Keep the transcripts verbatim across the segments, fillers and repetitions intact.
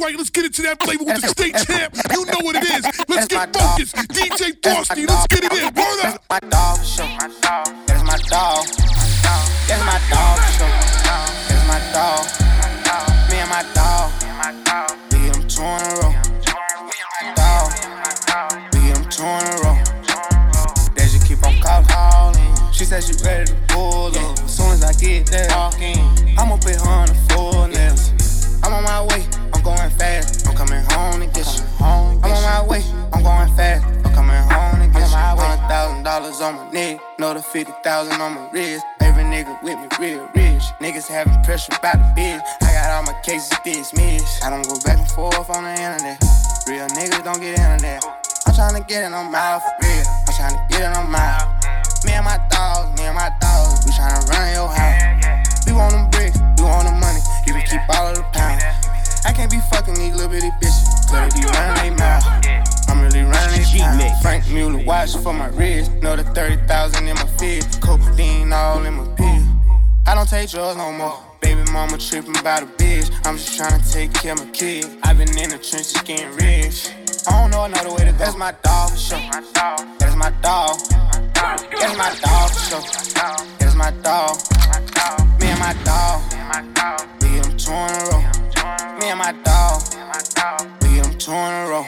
Right, let's get into that flavor with the state champ. You know what it is. Let's get focused. D J Frosty, let's get it in. Word up. My dog show. That's my dog. That's my dog show. That's my dog. Me and my dog. Me and two in a row. Dog. Me and two in a row. That she keep on calling. She said she ready to pull up. As soon as I get there, I'ma put her on the floor nails. I'm on my way. I'm going fast, I'm coming home to get you. I'm on my way, I'm going fast, I'm coming home to get you. Hundred thousand dollars on my neck, another fifty thousand on my wrist. Every nigga with me real rich, niggas having pressure about the bitch. I got all my cases dismissed. I don't go back and forth on the internet. Real niggas don't get into that. I'm tryna get it on my for real. I'm tryna get it on my. Me and my dogs, me and my dogs, we tryna run your house. We want them bricks, we want the money, you can keep all of the pounds. I can't be fucking these little bitty bitches, cause they be running they mouth. I'm really running they G-Mix. Frank Mueller watch for my wrist. Know the thirty thousand in my feed. Codeine all in my pill. I don't take drugs no more. Baby mama tripping about a bitch. I'm just tryna take care of my kid. I've been in the trenches getting rich. I don't know another way to go. That's my dog for sure. That's my dog. That's my dog for sure. That's my dog. Me and my dog. Me and them two in a row. Me and my dog, we them two in a row.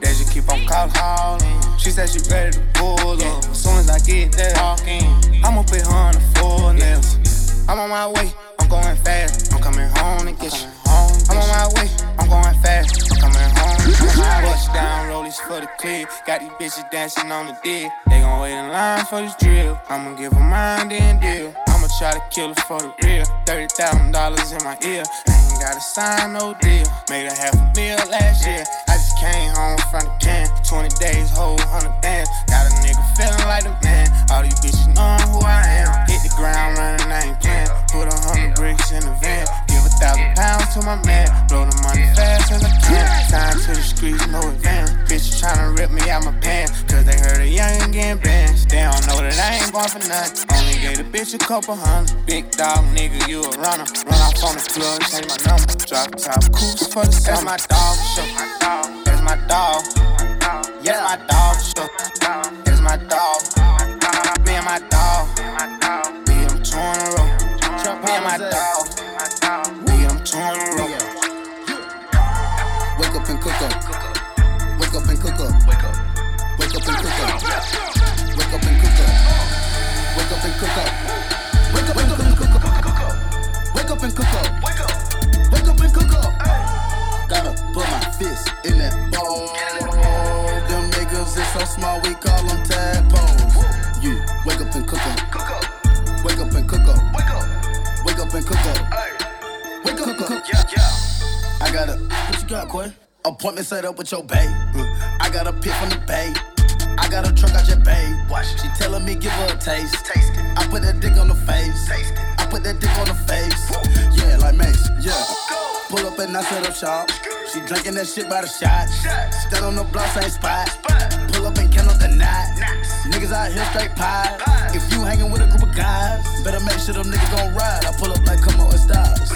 That she keep on calling. She said she ready to pull up. As soon as I get there, I'ma put her on the floor nails. I'm on my way, I'm going fast. I'm coming home to get you. I'm on my way, I'm going fast. I'm coming home to get you. Touchdown rollies for the clip. Got these bitches dancing on the dick. They gon' wait in line for this drill. I'ma give her mine, then deal. I'ma try to kill her for the real. thirty thousand dollars in my ear. Gotta sign no deal. Made a half a meal last year. I just came home from the can. twenty days, whole hundred bands. Got a nigga feeling like a man. All these bitches knowing who I am. Hit the ground running, I ain't playing. Put a hundred bricks in the van. Give a thousand pounds to my man. Blow the money fast as I can. Sign to the streets, no advance. Bitches tryna rip me out my pants. Cause they heard a youngin' getting bands. They don't know that I ain't going for nothing. Only gave the bitch a couple hundred. Big dog nigga, you a runner. Run off on the club, take my number. Drop top coops for the summer. That's my dog show. That's my dog. Yeah, my dog show. That's my dog. Me and my dog. Me and them two in a row. Me and my dog. Me and them two in a row. Wake up and cook up. Wake up and cook up. Wake up. Wake up and cook up. Wake up and cook up. Wake up and cook up. Wake up and cook up. Wake up and cook up. Wake up. Wake up and cook up. Ay. Gotta put my fist in that bowl. Them niggas is so small, we call them tadpoles. You wake up and cook up. Wake up and cook up. Wake up. Wake up and cook up. Wake up and cook up. Yeah, yeah. I got a what you got, Quay? Appointment set up with your babe. I got a pick from the babe. I got a truck out your babe. She telling me give her a taste. Taste it. I put that dick on the face. Taste it. I put that dick on the face. Woo. Yeah, like Mace. Yeah. Go. Pull up and I set up shop. She drinking that shit by the shot. Shot. Stand on the block, same spot. Spot. Pull up and count up the night. Nice. Niggas out here straight pie. Pie. If you hanging with a group of guys, better make sure them niggas gon' ride. I pull up like come on and styles.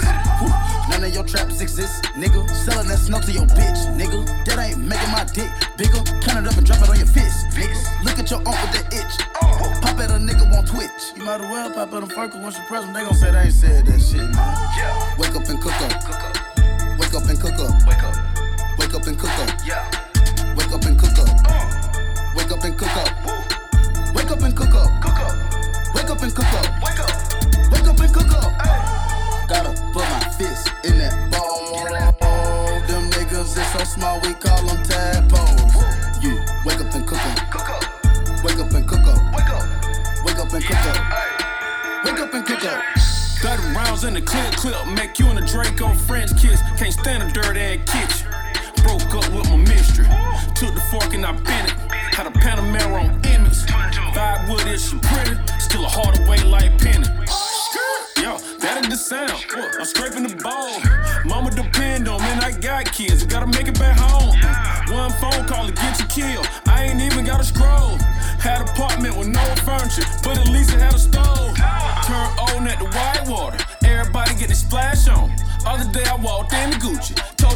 None of your traps exist, nigga. Selling that snuff to your bitch, nigga. That ain't making my dick bigger. Count it up and drop it on your fist, nigga. Look at your aunt with that itch. Oh. Pop at a nigga won't twitch. You might as well pop at a fucker once you press them. They gon' say they ain't said that shit, man. Yeah. Wake up and cook up. Cook up. Wake up and cook up. Wake up. Wake up and cook up. Yeah. Wake up and cook up. Uh. Wake up and cook up. Woo. Wake up and cook up. Cook up. Wake up and cook up. Wake up. Wake up and cook up. Ay. Gotta put my fist in that bowl. Them niggas is so small, we call them tadpoles. You wake up and cook up. Cook up. Wake up and cook up. Wake up. Wake up and cook up. Wake up and cook up. thirty rounds in the clip, clip, make you and a Draco French kiss. Can't stand a dirt ass kitchen. Broke up with my mistress. Took the fork and I bent it. Had a Panamera on Emmys. Vibe with it, she pretty. Still a hard away like Penny. Yo, that ain't the sound. Look, I'm scraping the ball. Mama depend on me, and I got kids. I gotta make it back home. One phone call to get you killed. I ain't even got a scroll. Had an apartment with no furniture, but at least it had a stove. Turn on at the white water. Everybody get the splash on. Other day I walked in the Gucci. Told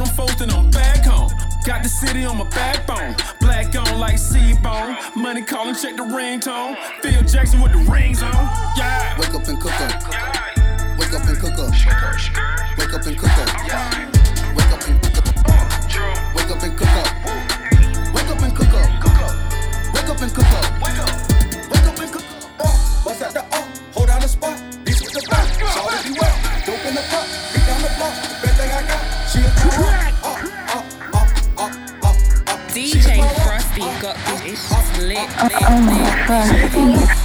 City on my backbone. Black on like C-Bone. Money calling, check the ringtone. Phil Jackson with the rings on. Yeah. Wake up and cook up. Wake up and cook up. Wake up and cook up. Wake up and cook up. Wake up and cook up. Wake up and cook up. Wake up and cook up. Wake up. Wake up and cook up. Bust out the up. Hold down the spot. This is the block. So if you up, dope in the cup. Beat down the block. The best thing I got. She a D J Frosty got this issues lit, lit, lit.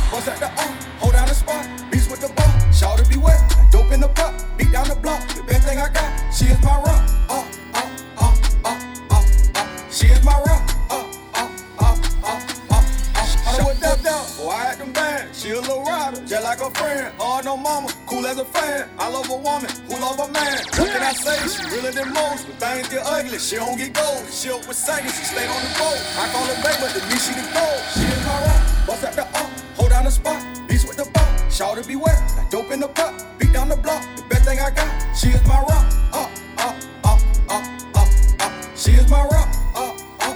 Bust at the up, hold down the spot, beast with the ball, shout to be wet, dope in the pop, beat down the block, the best thing I got, she is my rock, uh, uh, uh, uh, uh, uh, she is my rock, uh, uh, uh, uh, uh, I know what that down, boy I had them bad, she a little rider, just like a friend, oh no mama, cool as a fan, I love a woman, who love a man, what can I say, she realer than most, but things get ugly, she don't get gold, she up with Satan, she stayed on the boat, I call her babe, but to me she the gold, she is my rock, bust at the up, hold down the spot, beast with the bop, shout to be wet, like dope in the pop, beat down the block, the best thing I got, she is my rock, uh, uh, uh, uh, uh, uh, she is my rock, uh, uh,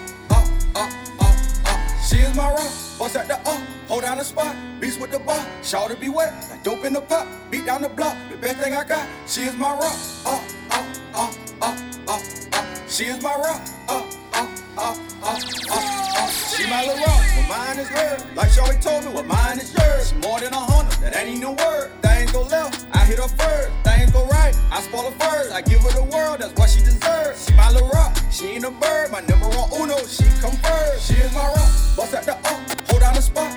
uh, uh, uh, uh, she is my rock, bust at the up, hold down the spot, beast with the bar, shout to be wet, like dope in the pop, beat down the block, the best thing I got, she is my rock, uh, uh, uh, uh, uh, uh, she is my rock, uh, uh, uh, uh, uh, uh, she my little rock, but mine is hers, like Shawty told me, what mine is yours, she more than a hundred, that ain't even a word, things go left, I hit her first, things go right, I spoil her first, I give her the world, that's what she deserves, she my little rock, she ain't a bird, my number one uno, she come first, she is my rock, bust at the up, hold down the spot,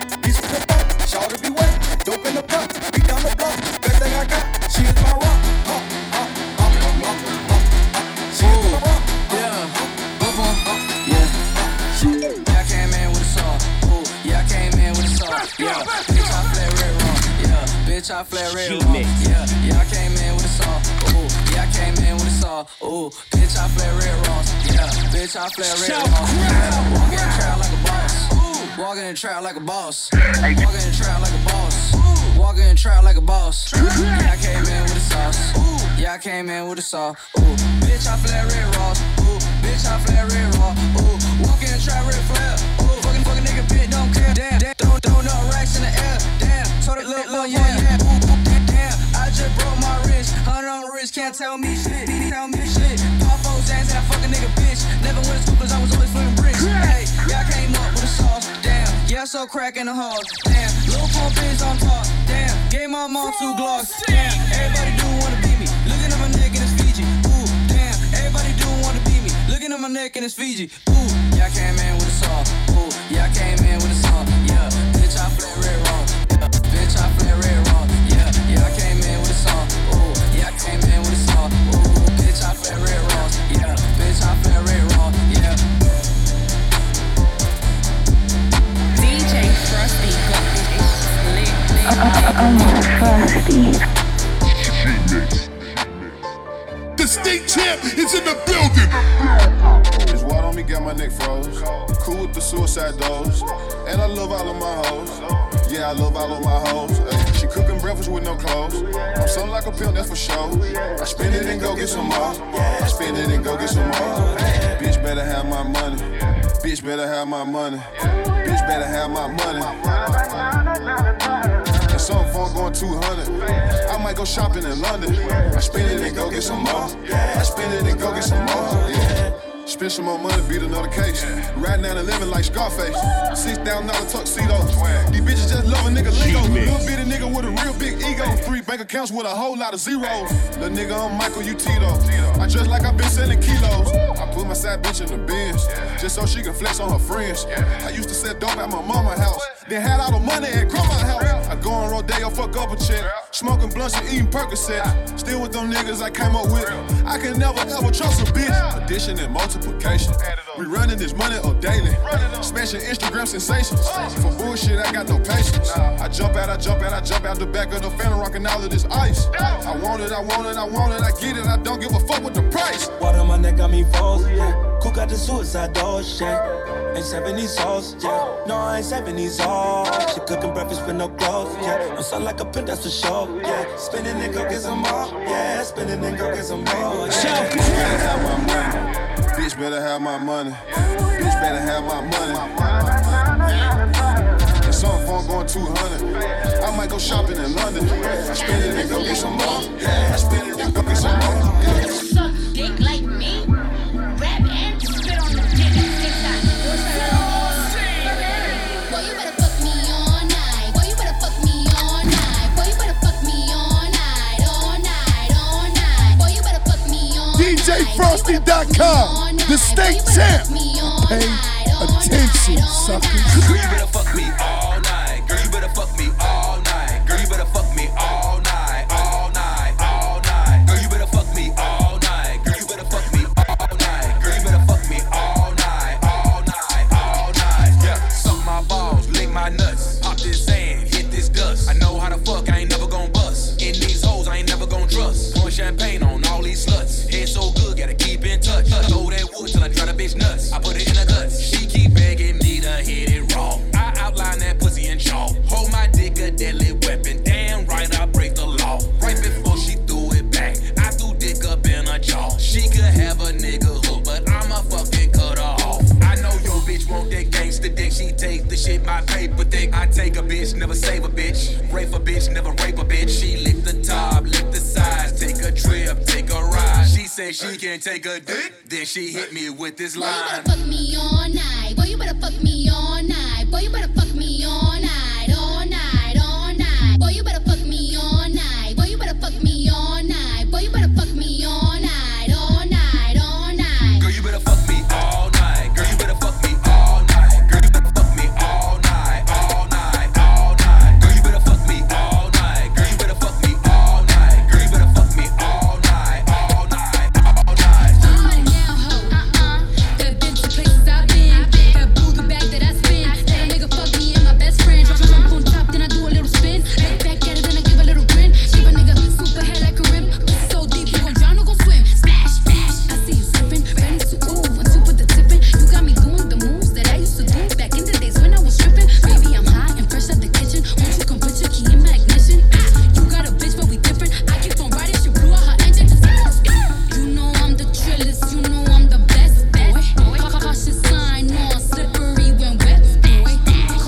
shout to be wet, dope in the pot, beat down the block, best thing I got, she is my rock, uh, uh, uh, uh, uh, uh, she is my rock, uh, yeah, boom, boom, uh, yeah, yeah, I came in with a saw, ooh, yeah, I came in with a saw, yeah, bitch, I flare red wrong, yeah, bitch, I flare red wrong, yeah, yeah, I came in with a saw, ooh, yeah, I came in with a saw, ooh, bitch, I flare red wrong, yeah, bitch, I flare red wrong, yeah, walk in the crowd like a boss. Walking in the trap like a boss. Walking in the trap like a boss. Walking in the trap like a boss. Yeah, I came in with a sauce. Yeah, I came in with a sauce. Ooh, bitch, I flare red raw. Ooh, bitch, I flare red raw. Ooh, walking in the trap red flare. Ooh, fucking fucking nigga, bitch, don't care. Damn, damn, don't throw no racks in the air. Damn, told it look, look, yeah. Damn, I just broke my wrist. Hundred on the wrist, can't tell me shit. Tell me shit. Pop-O's ass and that fucking nigga, bitch. Never went to school cause I was always flipping bricks. Hey, yeah, I came up with a sauce. Yeah, so crack in the hall. Damn, little four bitches on top. Damn, gave my mom two gloves. Damn, everybody do wanna beat me. Looking at my neck and it's Fiji. Ooh, damn, everybody do wanna beat me. Looking at my neck and it's Fiji. Ooh, yeah, I came in with a saw. Ooh, yeah, I came in with a saw. Yeah, bitch, I flare red wrong. Yeah, bitch, I flare red wrong. Yeah, yeah, I came in with a saw. Ooh, yeah, I came in with a saw. Ooh, bitch, I flare red wrong. Yeah, bitch, I flare red wrong. Yeah. Frosty got this issue lit, lit. Oh, Frosty. The state champ is in the building. It's wide on me, got my neck froze. Cool with the suicide dose. And I love all of my hoes. Yeah, I love all of my hoes. Ay, she cooking breakfast with no clothes. I'm something like a pimp, that's for sure. I spend it and go get some more. I spend it and go get some more. Ay, bitch better have my money. Bitch better have my money. Bitch better have my money. And some fun going two hundred. I might go shopping in London. I spend it and go get some more. I spend it and go get some more. Yeah. Spend some more money, beat another case. Riding down and living like Scarface. six thousand dollars tuxedo. These bitches just love a nigga lingo. Little bitty nigga with a real big ego. Three bank accounts with a whole lot of zeros. Little nigga, I'm Michael, you Tito. I dress like I've been selling kilos. I put my side bitch in the Benz, just so she can flex on her friends. I used to sell dope at my mama's house, then had all the money at grandma's house. I go on Rodeo, fuck up a check. Smoking blunts and eating Percocets. Still with them niggas I came up with. I can never ever trust a bitch. Addition and multiple. We running this money up daily, smashing Instagram sensations. For bullshit, I got no patience. I jump out, I jump out, I jump out the back of the fan, rocking all of this ice. I want it, I want it, I want it, I get it, I don't give a fuck with the price. Water my neck, I mean falls. Yeah. Cook out the suicide door, shit. Ain't seventies sauce, yeah. No, I ain't seventies sauce. She cooking breakfast with no clothes, yeah. I'm so like a pimp, that's for sure, yeah. Spinning and go get some more, yeah. Spinning and go get some more, yeah. Bitch better have my money. Bitch better have my money. It's on phone going two hundred. I might go shopping in London. I spend it and go get some more. I spend it and go get some more. Suck dick like me. Rap and spit on the dick. Boy, you better fuck me all night. Boy, you better fuck me all night. Boy, you better fuck me all night. All night, all night. Boy, you better fuck me all night. D J Frosty dot com, the state champ. Pay attention, suckers. Girl, you better fuck me all night. Girl, you better fuck me all night. Girl, you better fuck me all night. All night, all night. Girl, you better fuck me all night. Girl, you better fuck me all night. Girl, you better fuck me all night. All night, all night. Yeah, suck my balls, lick my nuts. Pop this sand, hit this dust. I know how to fuck, I ain't never gon' bust. In these hoes, I ain't never gon' trust. Pouring champagne on all these sluts. Head so good, gotta keep in touch. Throw that wood till I drive the bitch nuts. I put it in her guts. She keep begging me to hit it raw. I outline that pussy and chalk. Hold my dick a deadly weapon. Damn right, I break the law. Right before she threw it back, I threw dick up in her jaw. She could have a nigga hook, but I'ma fucking cut her off. I know your bitch want that gangsta dick. She takes the shit, my paper thick. I take a bitch, never save a bitch. Rape a bitch, never rape a bitch. She lick the top, lick the sides. Take a trip, take a ride. She say she can't take a dick, then she hit me with this line. Boy, you better fuck me all night. Boy, you better fuck me all night. Boy, you better fuck me all night. All night, all night. Boy, you better fuck me all night. Boy, you better fuck me all night. Boy, you better fuck me all night. All night, all night. Girl, you better fuck me all night. Girl, you better fuck me all night. Girl, you better fuck me all night. All night, all night. Girl, you better fuck me all night. Girl, you better fuck me all night. Girl, you better fuck me all night. All night, all night. I'm money now, ho. Uh-uh. That bitch, the places I've been. That booty bag that I spin. That nigga fuck me and my best friend. Drop my mouth on top, then I do a little spin. Look back at it, then I give a little grin. Give a nigga super head like a rim. Pussy so deep, you gon' drown or gon' swim. Splash, splash. I see you slipping. Ready to ooh, once you put the tip in. You got me doing the moves that I used to do back in the days when I was stripping. Baby, I'm hot and fresh out the kitchen. Won't you come put your key in my ignition? Ah, you got a bitch, but we different. I keep on riding, she blew out her engine. You know I'm the trillest, you know I'm the best. Boy, cautious sign on, slippery when wet. Boy,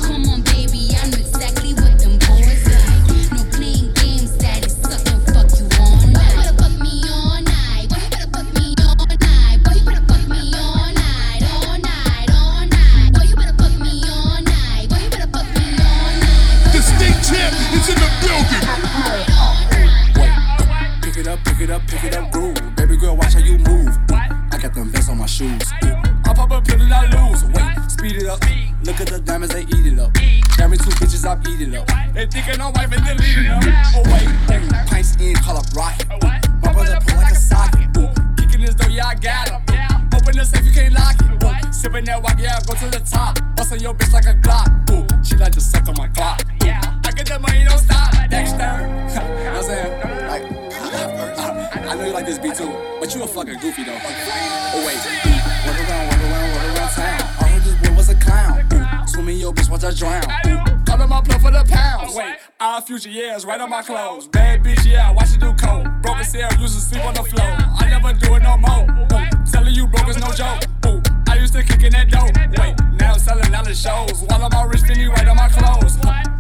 come on, baby, I know exactly what them boys like. No playing games, daddy, suck and fuck you all night. Boy, you better fuck me all night. Boy, you better fuck me all night. Boy, you better fuck me all night. All night, all night. Boy, you better fuck me all night. Boy, you better fuck me all night. The state champ is in the building. Pick it up, pick it up, pick it up, groove. Baby girl, watch how you move. I got them vests on my shoes. I pop up, pill it, I lose. Wait, speed it up. Look at the diamonds, they eat it up. Got me two bitches, I eat it up. They thinking I'm wife and they leaving up. Oh wait, every pints in, call up rocket. My brother pull like a socket. Kicking this door, yeah, I got him. Open the safe, you can't lock it. Sipping that wack, yeah, I go to the top. Bustin' your bitch like a Glock. Ooh, she like to suck on my clock. I get that money, don't stop. Dexter, you know what I'm saying? Like, I know you like this beat too, but you a fucking goofy though. Oh wait, walk around, walk around, walk around town. I heard this boy was a clown. Ooh, swim in your bitch, watch her drown. Ooh, call up my plug for the pounds. Wait, our future years right on my clothes. Bad bitch, yeah, watch it do cold. Broken cell, used to sleep on the floor. I never do it no more. Ooh, telling you broke is no joke. Ooh, I used to kick in that dope. Wait, now I'm selling all the shows. While I'm all rich, then you right on my clothes.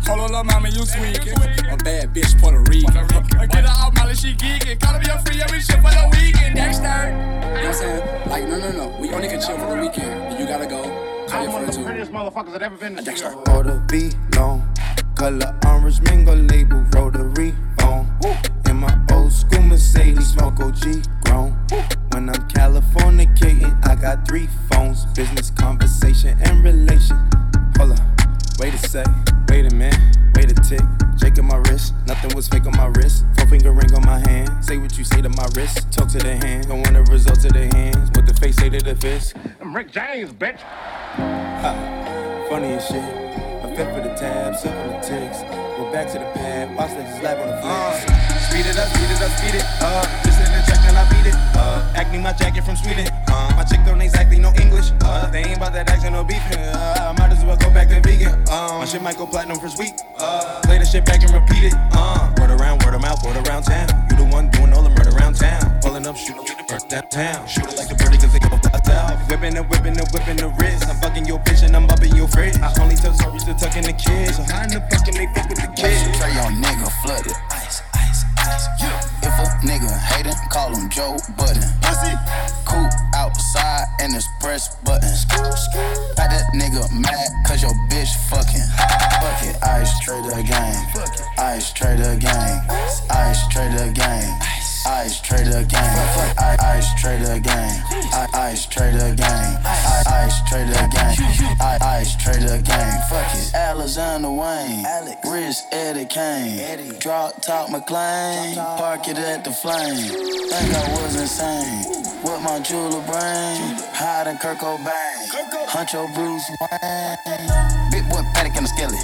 Hold on, mama, you tweaking. A bad bitch, Puerto Rican. I get her out, Molly, she geeking. Call up your free every shit for the weekend. Dexter. You know what I'm saying? Like, no, no, no. We only can chill for the weekend. You gotta go. Call your friend too. I'm one of the prettiest motherfuckers that ever been to Dexter. Order B long. Color orange, mingle label, rotary on. In my old school Mercedes, smoke O G grown. When I'm Californicating, I got three phones. Business, conversation, and relation. Hold up. Wait a sec, wait a minute, wait a tick. Jake on my wrist, nothing was fake on my wrist. Four finger ring on my hand. Say what you say to my wrist. Talk to the hand, don't want the results of the hands. What the face say to the fist. I'm Rick James, bitch. Ha, funny as shit. I fit for the tab, sip on the ticks. Go back to the pad, watch that slap on the flicks. Uh, speed it up, speed it up, speed it up. Just in the check and I beat it. Uh, acne my jacket from Sweden. Uh, my chick don't exactly know English. Uh, they ain't about that action or beefing. Uh, I might as well go back to vegan. Um, my shit might go platinum for sweet. Uh, play the shit back and repeat it. Uh, word around, word of mouth, word around town. You the one doing all the murder around town. Pulling up, shooting, shooting, burn that town. Shoot it like the bird, cause they go up the south. fucking the kids. So how in the fuck can they fuck with the kids? Try your nigga flooded. Ice, ice, ice. Yeah. If a nigga hatin', call him Joe Budden. Pussy. Coop outside and it's press button. Got that nigga mad cause your bitch fucking. Fuck it. Ice trader gang. Ice trader gang. Ice trader gang. Ice trader gang. Ice trader gang. Ice trader gang. Ice trader gang. Ice trader gang. Fuck it. Alexander Wayne. Wrist Eddie Kane. Drop top McLean. Park it at the flame. Think I was insane. With my jeweler brain. Hiding Kurt Cobain. Huncho Bruce Wayne. Big boy paddock in the skelly.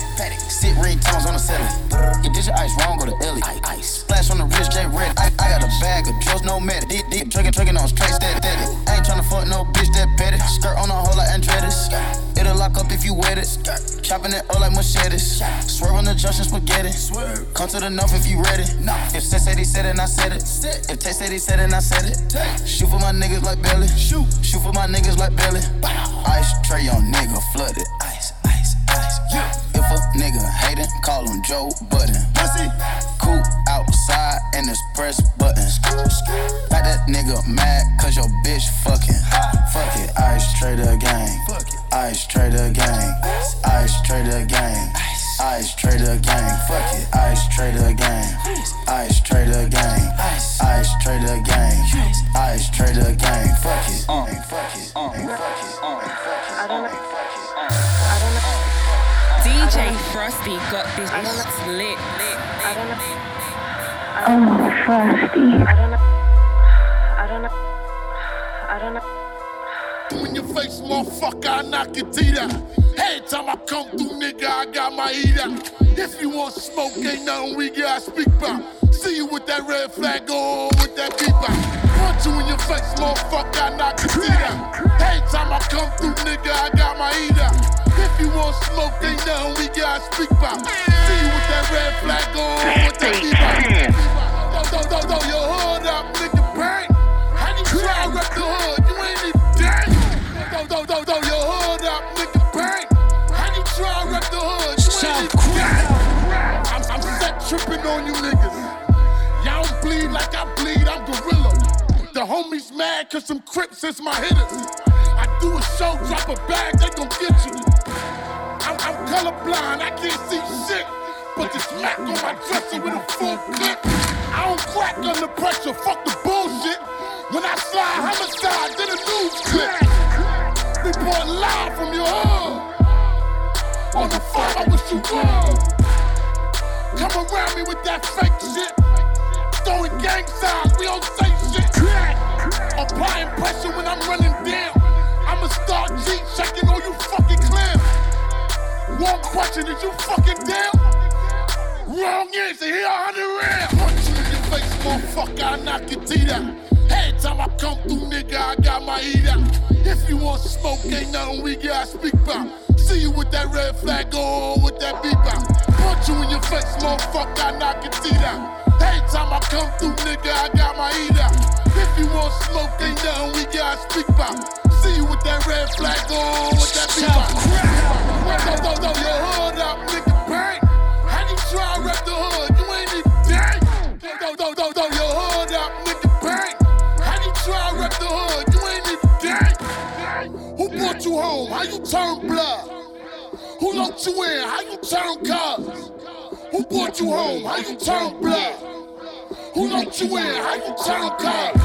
Sit ring tones on the celly. You did your ice wrong, go to Illy. Splash on the wrist, J Red. I, I got a bag of drugs, no medic. Deep, deep, truckin', truckin' on straight, steady, steady. Ain't tryna fuck no bitch that petty. Skirt on a whole lot and dread it. It'll lock up if you wet it. Chopping it up like machetes. Swerve on the junction spaghetti. Come to the north if you ready. If Seth said he said it, I said it. If Tay said he said it, I said it. Shoot for my niggas like Billy. Shoot, shoot for my niggas like Billy. Ice tray on nigga flooded. Ice, ice, ice. Yeah. If a nigga hatin', call him Joe Budden. Pussy. Coop outside and it's press button. Got that nigga mad cause your bitch fucking. Fuck it. Ice trader gang. Ice trader gang. Ice trader gang. Ice trader gang. Fuck it. Ice trader gang. Ice trader gang. Ice trader gang. Ice trader gang. Fuck it. On. Fuck it. On. Fuck it. On. D J Frosty got this lit. I don't know. Oh my Frosty. I don't know. I don't know. I don't know. In your face, motherfucker, I knock your teeth out. Every time I come through, nigga, I got my heat out. If you want smoke, ain't nothing we got to speak about. See you with that red flag, go on with that beep out. Punch you in your face, motherfucker, I knock your teeth out. Every time I come through, nigga, I got my heat out. If you want smoke, ain't nothing we got to speak about. See you with that red flag on, with that beat. Throw, throw, throw, throw your hood up, nigga, bang. How you try to wreck the hood? You ain't even dang. Throw, throw, throw, throw your hood up, nigga, bang. How you try to wreck the hood? You ain't even dang. I'm, I'm set tripping on you niggas. Y'all don't bleed like I bleed, I'm gorilla. The homies mad cause some Crips is my hitters. I do a show, drop a bag, they gon' get you. I'm, I'm colorblind, I can't see shit. But the smack on my dresser with a full clip. I don't crack under pressure, fuck the bullshit. When I slide homicide, then a news clip. Report live from your hood. On the phone, I wish you would. Come around me with that fake shit. Throwing gang signs, we don't say shit. Applying pressure when I'm running down. I'ma start G-checking on you fucking clowns. One question, is you fucking down? Wrong answer, here a hundred rounds. Punch you in your face, motherfucker, I knock your teeth out. Every time I come through, nigga, I got my heat out. If you want smoke, ain't nothing we gotta speak about. See you with that red flag, go on with that beep out. Punch you in your face, motherfucker, I knock your teeth out. Every time I come through, nigga, I got my heat out. If you want smoke, ain't nothing we gotta speak about. See you with that red flag on, with that beat up. Throw, throw, throw your hood up, nigga, bang. How you try to rep the hood? You ain't even dang. Throw, throw, throw, throw your hood up, nigga, bang. How you try to rep the hood? You ain't even dang. Who brought you home? How you turn blood? Who locked you in? How you turn cars? Who brought you home? How you turn blood? Who locked you in? How you turn cars?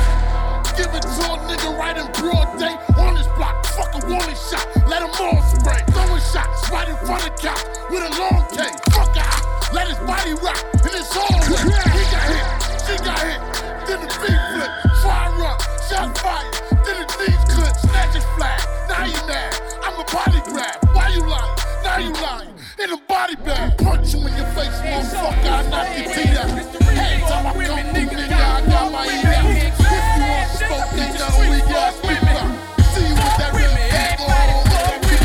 Give it to a nigga right in broad day. On this block, fuck a warning shot. Let him all spray. Throwing shots right in front of cops with a long cane. Fuck out, let his body rock in his own way. He got hit, she got hit. Then the beat flip, fire up, shot fire. Then the knees clip, snatch his flag. Now you mad, I'm a body grab. Why you lying? Now you lying. In a body bag, punch you in your face, motherfucker. I knock your teeth out. Every time I come through, nigga, I got my heat out. If you want smoke, nigga, we got beef up. See you with that real bag on. Fuck with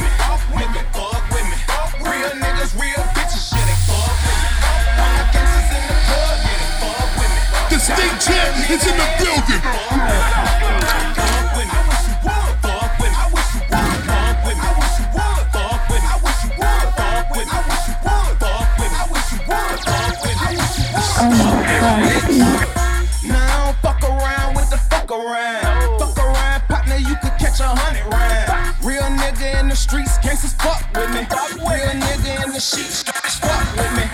me, fuck with me, fuck with me, fuck with me. Real niggas, real bitches, shit, they fuck with me. All the gangsters in the club, yeah, they fuck with me. The state champ is in the building. Fuck with me, I wish you would. Fuck with me, I wish you would. Fuck with me, I wish you would. Fuck with me. I wish you would. catch a hundred round. Real nigga in the streets, gangsters fuck with me. Real nigga in the sheets, gangsters fuck with me.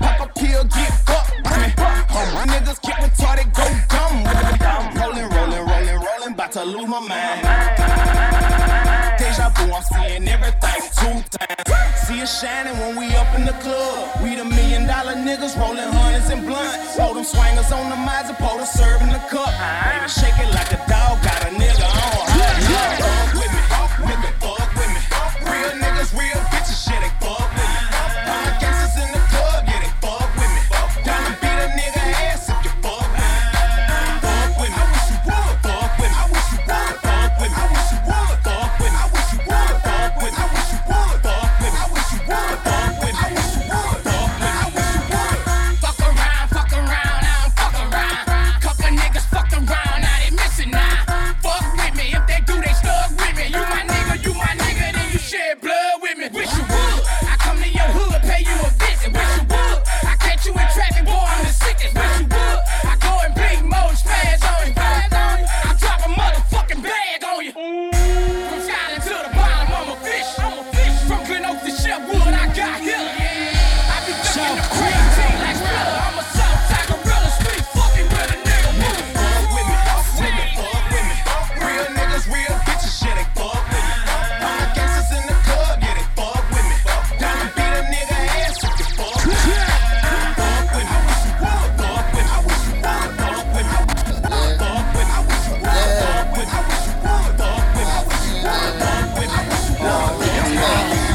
Pop a pill, get fucked with me. All niggas get retarded, go dumb with me. Rollin', rollin', rollin', rollin', bout to lose my mind. Deja vu, I'm seeing everything two times. See it shining when we up in the club. We the million dollar niggas rollin' hundreds and blunts. Hold them swangers on the mics and pour the serve in the cup. Baby, shake it like a dog, got a nigga on high. Fuck with me, nigga, fuck with me. Real niggas, real bitches, shit, they fuck with me. All the gangsters in the club, yeah, they fuck with me. Down to beat a nigga ass if you fuck with me. Fuck with me, I wish you would. Fuck with me, I wish you would. Fuck with me, I wish you would. Fuck with me, I wish you would. Fuck with me, I wish you would. Fuck with me, I wish you would. Fuck with me, I wish you would. Fuck with me, I wish you would. Fuck around, fuck around, I don't fuck around. Couple niggas fucked around, now they missing now. Fuck with me, if they do, they stuck with me. You my nigga, you my nigga, then you shed blood with me. Wish you would. I come to your hood, pay you a visit. Wish you would. I catch you in traffic, boy, I'm the sickest. Wish you would. I go and bleed more smash on you, bag on you. I drop a motherfucking bag on you. From Skyland to the bottom, I'm a fish. I'm a fish. From Glen Oak to Shepwood, I got here. I be ducking the cream team like Spiller. I'm a South Tiger, brother street, fucking with a nigga. Nigga, fuck with me, fuck with me, fuck with me. Real niggas, real bitches, shit, they fuck with me. All the gangsters in the club, yeah, they fuck with me. Down to beat a nigga ass if you fuck with me. Fuck with me, I wish you would. Fuck with me, I wish you would. Fuck with me, I wish you would. Fuck with me, I wish you would. Fuck with me, I wish you would. Fuck with me, I wish you would. Fuck with me, I wish you would.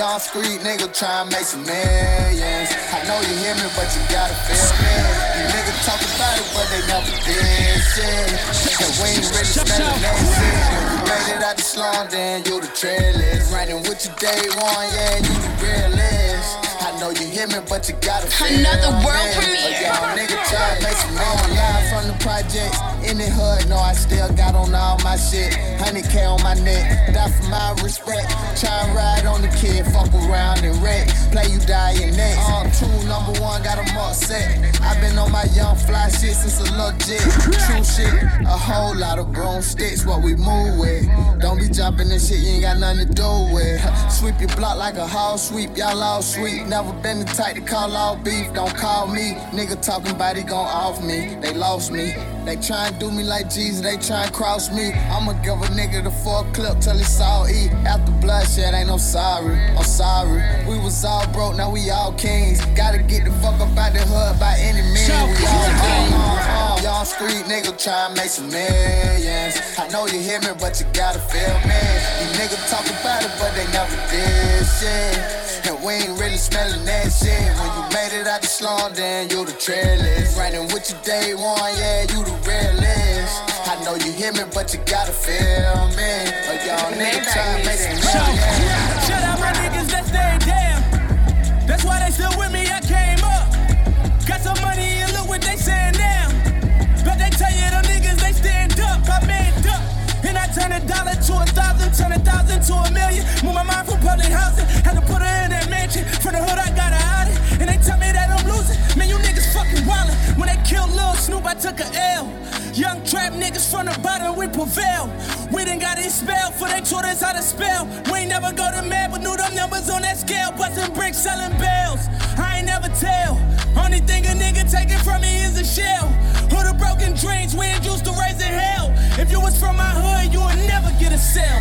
Y'all street nigga try and make some millions. I know you hear me, but you gotta feel me. You niggas talk about it, but they never did shit. And we ain't really spending that shit. You made it out the slum, then you the trailest. Running with your day one, yeah, you the realest. I know you hear me, but you gotta feel me. Another world premiere. Y'all nigga try and make some millions. Live from the projects, in the hood, no, I still got on all my shit. one hundred K on my neck, die for my respect. Try and ride on the kid. Fuck around and wreck, play you dying next. All um, true, number one, got them upset. I've been on my young fly shit since a little jit. True shit, a whole lot of broomsticks, what we move with. Don't be dropping this shit, you ain't got nothing to do with. Sweep your block like a house sweep, y'all all sweet. Never been the type to call out beef, don't call me. Nigga talking about he gon' off me, they lost me. They try and do me like Jesus, they try and cross me. I'ma give a nigga the full clip till it's all E. After bloodshed, ain't no sorry. I'm sorry, we was all broke, now we all kings. Gotta get the fuck up out the hood by any means. We all on, on, on. Y'all street nigga try and make some millions. I know you hear me, but you gotta feel me. You niggas talk about it, but they never did shit. And we ain't really smelling that shit. When you made it out the slum, then you the trailest. Running with your day one, yeah, you the realest. I know you hear me, but you gotta feel me. But y'all nigga try and make some millions. Shut up, my niggas that stay down. That's why they still with me, I came up. Got some money and look what they saying now. But they tell you them niggas, they stand up. I manned up. And I turn a dollar to a thousand, turn a thousand to a million. Move my mind from public housing, had to put her in that mansion. From the hood, I got her out of. And they tell me that I'm losing. Man, you niggas fucking wildin'. When they killed Lil Snoop, I took a L. Young trap niggas from the bottom, we prevail. We done got it spelled, for they taught us how to spell. We ain't never go to mad, but knew them numbers on that scale. Bustin' bricks, selling bells, I ain't never tell. Only thing a nigga taking from me is a shell. Hood of broken dreams, we ain't used to raising hell. If you was from my hood, you would never get a sell.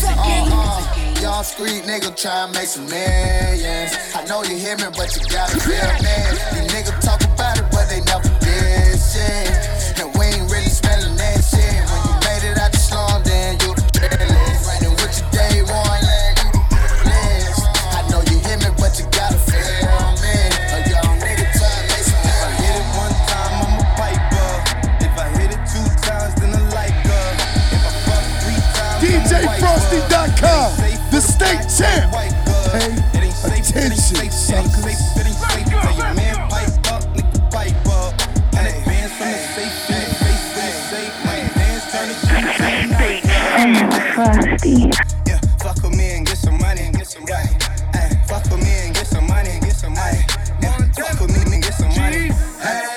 Fuck it. Y'all street nigga try and make some millions. I know you hear me, but you gotta feel me. You nigga talk about it, but they never did shit. And we ain't really smelling that shit. When you made it out the slum, then you the trailest. Running with your day one, yeah, you the realest. I know you hear me, but you gotta feel me. A young nigga try to make some. If I hit it one time, I'm a piper. If I hit it two times, then I like her. If I fuck three times, D J Frosty dot com, the state champ. Pay attention, suckers. Frosty. Yeah, fuck with me and get some money and get some money. Ay, fuck with me and get some money and get some money. Yeah, fuck with me and get some money. Ay,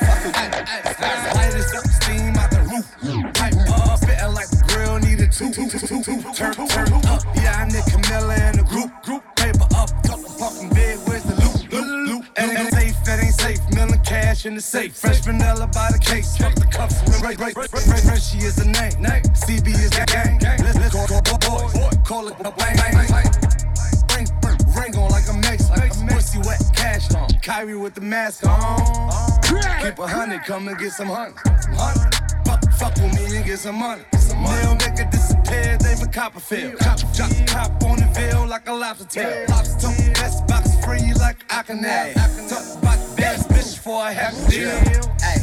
fuck with me. I just up steam out the roof. two, two, turn, turn up. Yeah, I need Camilla and a group, group paper up, couple fucking big, where's the loot, loot, loot, and it ain't safe, that ain't safe, million cash in the safe, fresh vanilla by the case, fuck the cuffs, right, right, right, right, Frenchie is the name, C B is the gang, let's call it the boys, call it the bang, bang, bang, ring on like a mace, like a pussy wet, cash on, Kyrie with the mask on, keep a hundred, come and get some honey, fuck, fuck with me and get some money. They don't make it disappear, they for Copperfield. Cop, drop, cop on the veil like a lobster tail. Lobster took the best box free like I can have. Talk about the best bitch for a half deal. Ay,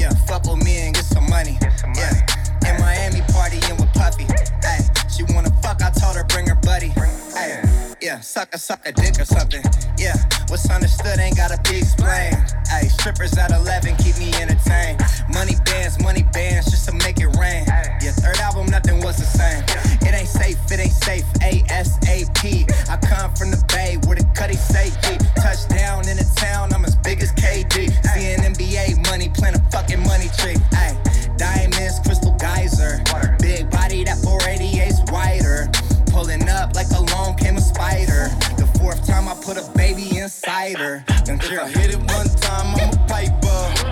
yeah, fuck with me and get some money. Yeah, in Miami partying with Puffy. Ay, she wanna fuck, I told her bring her buddy. Ay, yeah, suck a suck a dick or something. Yeah, what's understood ain't gotta be explained. Ay, strippers at eleven keep me entertained. Money bands, money bands, just to make it rain. Yeah, third album, nothing was the same. It ain't safe, it ain't safe, ASAP. I come from the Bay where the cutty say G. Touchdown in the town, I'm as big as K D. Seeing N B A money, playing a fucking money tree. Ay, diamonds, crystal geyser. Big body, that four eighty-eight's wider. Pulling up like along came a spider. The fourth time I put a baby inside her. Then if I hit it one time, I'm a piper.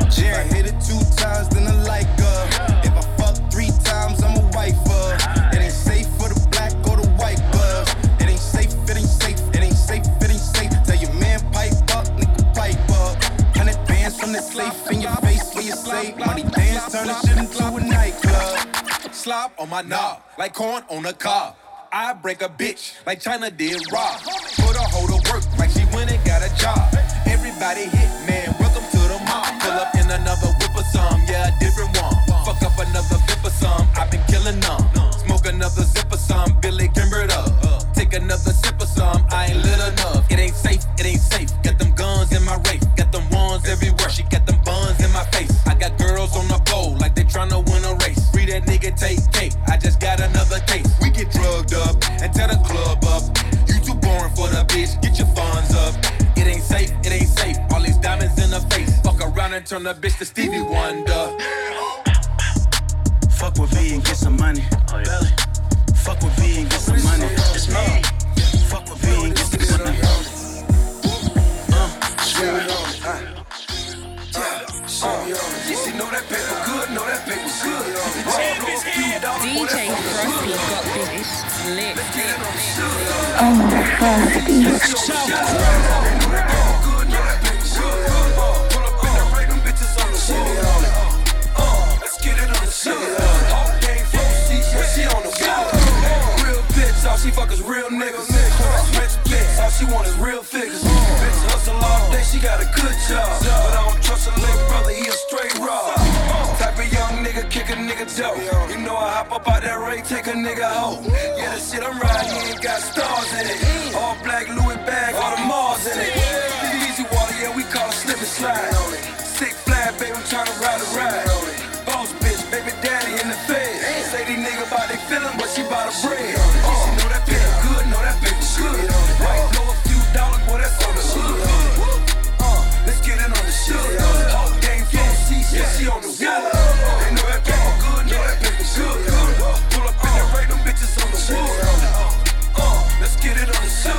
If I hit it two times, then I like her. If I fuck three times, I'm a wifer. It ain't safe for the black or the white gloves. It ain't safe, it ain't safe, it ain't safe, it ain't safe. Tell your man pipe up, nigga pipe up. Hundred bands from the safe in your face when you slave. Money dance, turn this shit into a nightclub. Slop on my knob, like corn on a cob. I break a bitch like China did Rob. Put a hoe to work like she went and got a job. Everybody hit man, welcome to the mob. Fill up in another whip or some, yeah, a different one. Fuck up another flip or some, I've been killing them. Smoke another zip or some, Billy Kimbered up. Take another sip or some, I ain't lit enough. It ain't safe, it ain't safe. Got them guns in my race, got them ones everywhere. She got them buns in my face. I got girls on the pole like they tryna win a race. Free that nigga, take cake. I just got another case. We get drugged up and tear the club up. You too boring for the bitch, get your funds up. It ain't safe, it ain't safe, all these diamonds in her face. Fuck around and turn the bitch to Stevie Wonder. Fuck with V and get some money. Fuck with V and get some money. It's me. Fuck with V and get some money. Uh, swear it on. Uh, yeah, uh, you see, know that paper good, know that paper good. D J Frosty got this. Lit, lit, lit, lit. Oh my God, let's get it on the show. All game Frosty, when she on the floor. Real bitch, all she fuck is real niggas. Rich bitch, all she want is real figures. Bitch hustle all day, she got a good job. But I don't trust her little brother, he a straight rob. Type of young nigga, kick a nigga dope. You know I hop up out that Ray, take a nigga hoe. Yeah, the shit I'm riding, he ain't got stars in it. All black Louis bag, all the Mars in it. Easy water, yeah, we call it slip and slide on it. Sick fly, baby, tryna ride a ride on it. Boss bitch, baby daddy in the fed. Say these niggas bout they feelin', but she bout a bread. Oh, she know that bitch good, know that bitch was good. Right, blow a few dollars, boy, that's on the hood. Uh, let's get it on the shit. Whole game full of seats, yeah, she on the wall. They know that bitch was good, know that bitch was good. On the wall, uh, uh, let's get it on the show.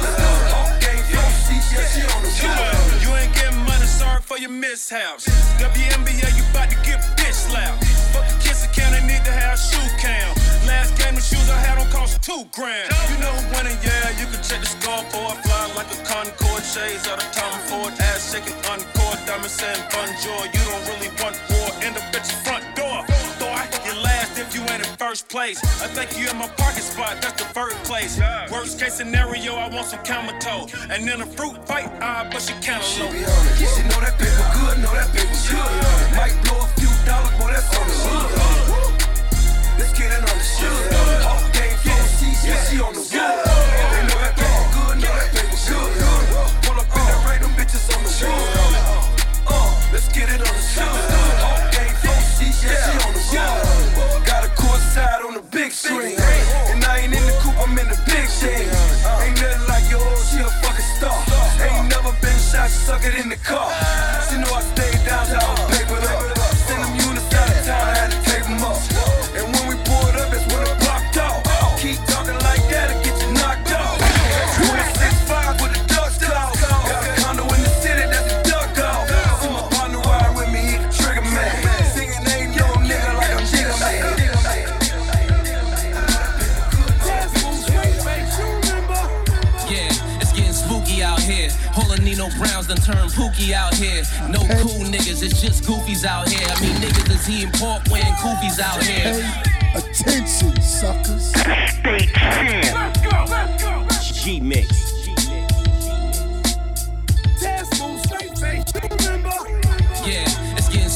All game from seats, yeah, she on the wall. You ain't getting money, sorry for your mishaps. W N B A, you bout to get bitch loud. Fuck the kiss account, they need to have shoe cam. Last game, the shoes I had on cost two grand. You know who winning, yeah, you can check the scoreboard. Flying like a Concorde, shades out of Tom Ford. Ass shaking, uncored, diamond saying bonjour. You don't really want war in the bitch's front door. Thought I could get last if you ain't in first place. I think you in my parking spot, that's the third place. Yeah. Worst case scenario, I want some Kamado. And then a fruit fight, ah, but she kinda low. She be on it. She know that paper good, know that paper good. Might blow a few dollars, boy, that's on the hood. Let's get it on the shoot. All game full of seats, yeah, she on the wood. They know that paper good, know that paper good. Pull up in the rain, them bitches on the wood. Uh, let's get it on the show. All game full of seats, yeah, she on the wood. Got a court side on the big screen. And I ain't in the coupe, I'm in the big shit. Ain't nothing like your old, she a fucking star. Ain't never been shot, she suck it in the car. She know I stayed down, so I was papered up. Send them units out of town, I had to tape them up. And when we pulled up, it's when it blocked out. Keep turn pookie out here. No hey. Cool niggas, it's just goofies out here. I mean niggas is he and pork wearing goofies out here. Hey, attention, suckers. Stay tuned. Let's go, let's go. G-Mix.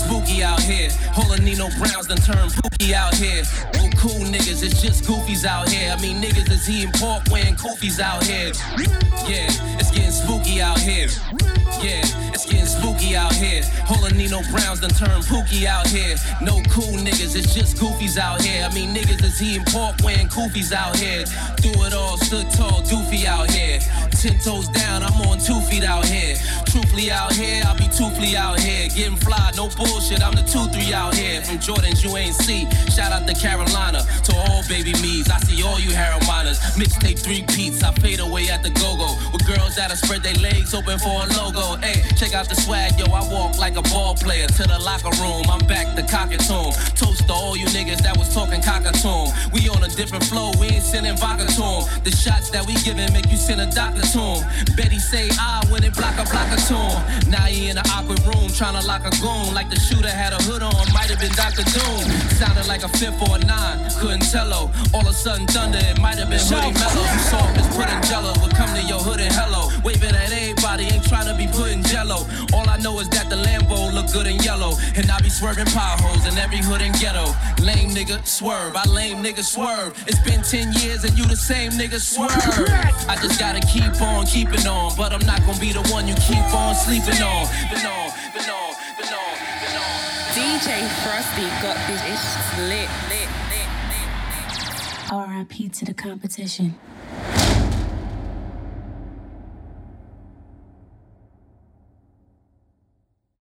Spooky out here, Holanino Browns done turned pookie out here. No cool niggas, it's just goofies out here. I mean niggas is eating pork wearing goofies out here. Yeah, it's getting spooky out here. Yeah, it's getting spooky out here. Holanino Browns done turned pookie out here. No cool niggas, it's just goofies out here. I mean niggas is eating pork wearing goofies out here. Do it all, stood tall, doofy out here. Ten toes down, I'm on two feet out here. Truthfully out here, I'll be truthfully out here. Getting fly, no bull. Shit, I'm the two three out here. From Jordans you ain't see. Shout out to Carolina. To all baby me's, I see all you Harold Miners. Mixtape three peats, I fade away at the go-go. With girls that'll spread their legs open for a logo. Hey, check out the swag, yo, I walk like a ball player. To the locker room, I'm back to cockatoon. Toast to all you niggas that was talking cockatoon. We on a different flow, we ain't sending vodka to 'em. The shots that we giving make you send a doctor to 'em. Betty say I when it block a block a tune. Now you in an awkward room, tryna lock a goon. Like the shooter had a hood on, might have been Doctor Doom. Sounded like a fifth or a nine, couldn't tell her. All of a sudden thunder, it might have been Hoodie Mellow. You soft as pudding jello, would come to your hood and hello. Waving at everybody, ain't trying to be putting jello. All I know is that the Lambo look good and yellow. And I be swerving potholes in every hood and ghetto. Lame nigga swerve, I lame nigga swerve. It's been ten years and you the same nigga swerve. I just gotta keep on keeping on, but I'm not gonna be the one you keep on sleeping on. Been on, been on, been on. D J Frosty got this, it's lit, lit, lit, lit, lit. R I P to the competition.